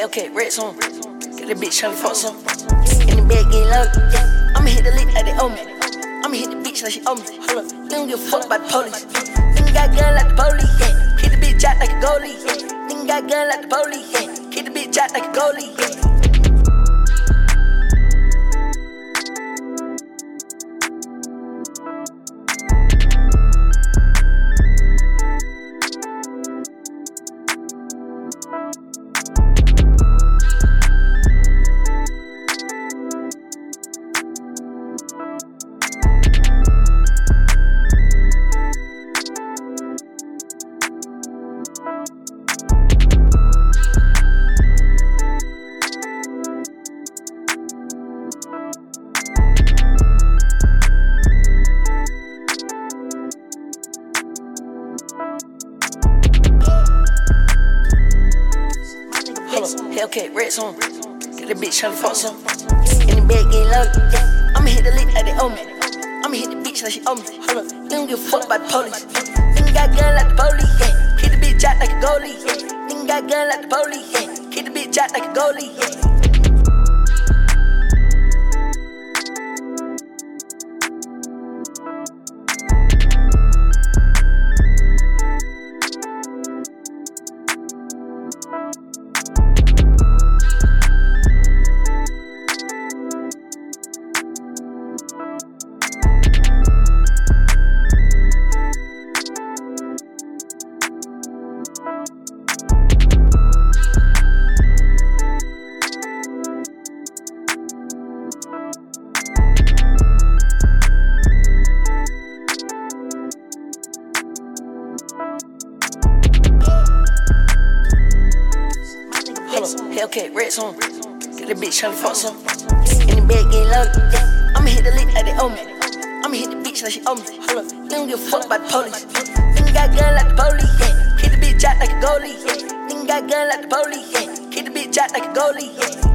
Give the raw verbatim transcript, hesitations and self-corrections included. Hellcat, red zone. Get the bitch tryna fuck some. In the bed getting loud, yeah. I'ma hit the lick like they owe me. I'ma hit the bitch like she owe me. Hold up, they don't give a fuck about the police. Nigga got gun like the police, yeah. Hit the bitch out like a goalie, yeah. Nigga got gun like the police, yeah. Hit the bitch out like a goalie, yeah. Hellcat, red zone. Get the bitch tryna fuck some. In the bed getting loud, yeah. I'ma hit the lick like they owe me. I'ma hit the bitch like she owe me. Hold up, they don't give a fuck about the police. Nigga got gun like the police, yeah. Hit the bitch out like a goalie, yeah. Nigga got gun like the police, yeah. Hit the bitch out like a goalie, yeah. Hellcat, red zone. Get the bitch tryna fuck some. In the bed getting loud, yeah. I'ma hit the lick like they owe me. I'ma hit the bitch like she owe me. Hold up, they don't give a fuck about the police. Nigga got gun like the police, yeah. Hit the bitch out like a goalie, yeah. Nigga got gun like the police, yeah. Hit the bitch out like a goalie, yeah.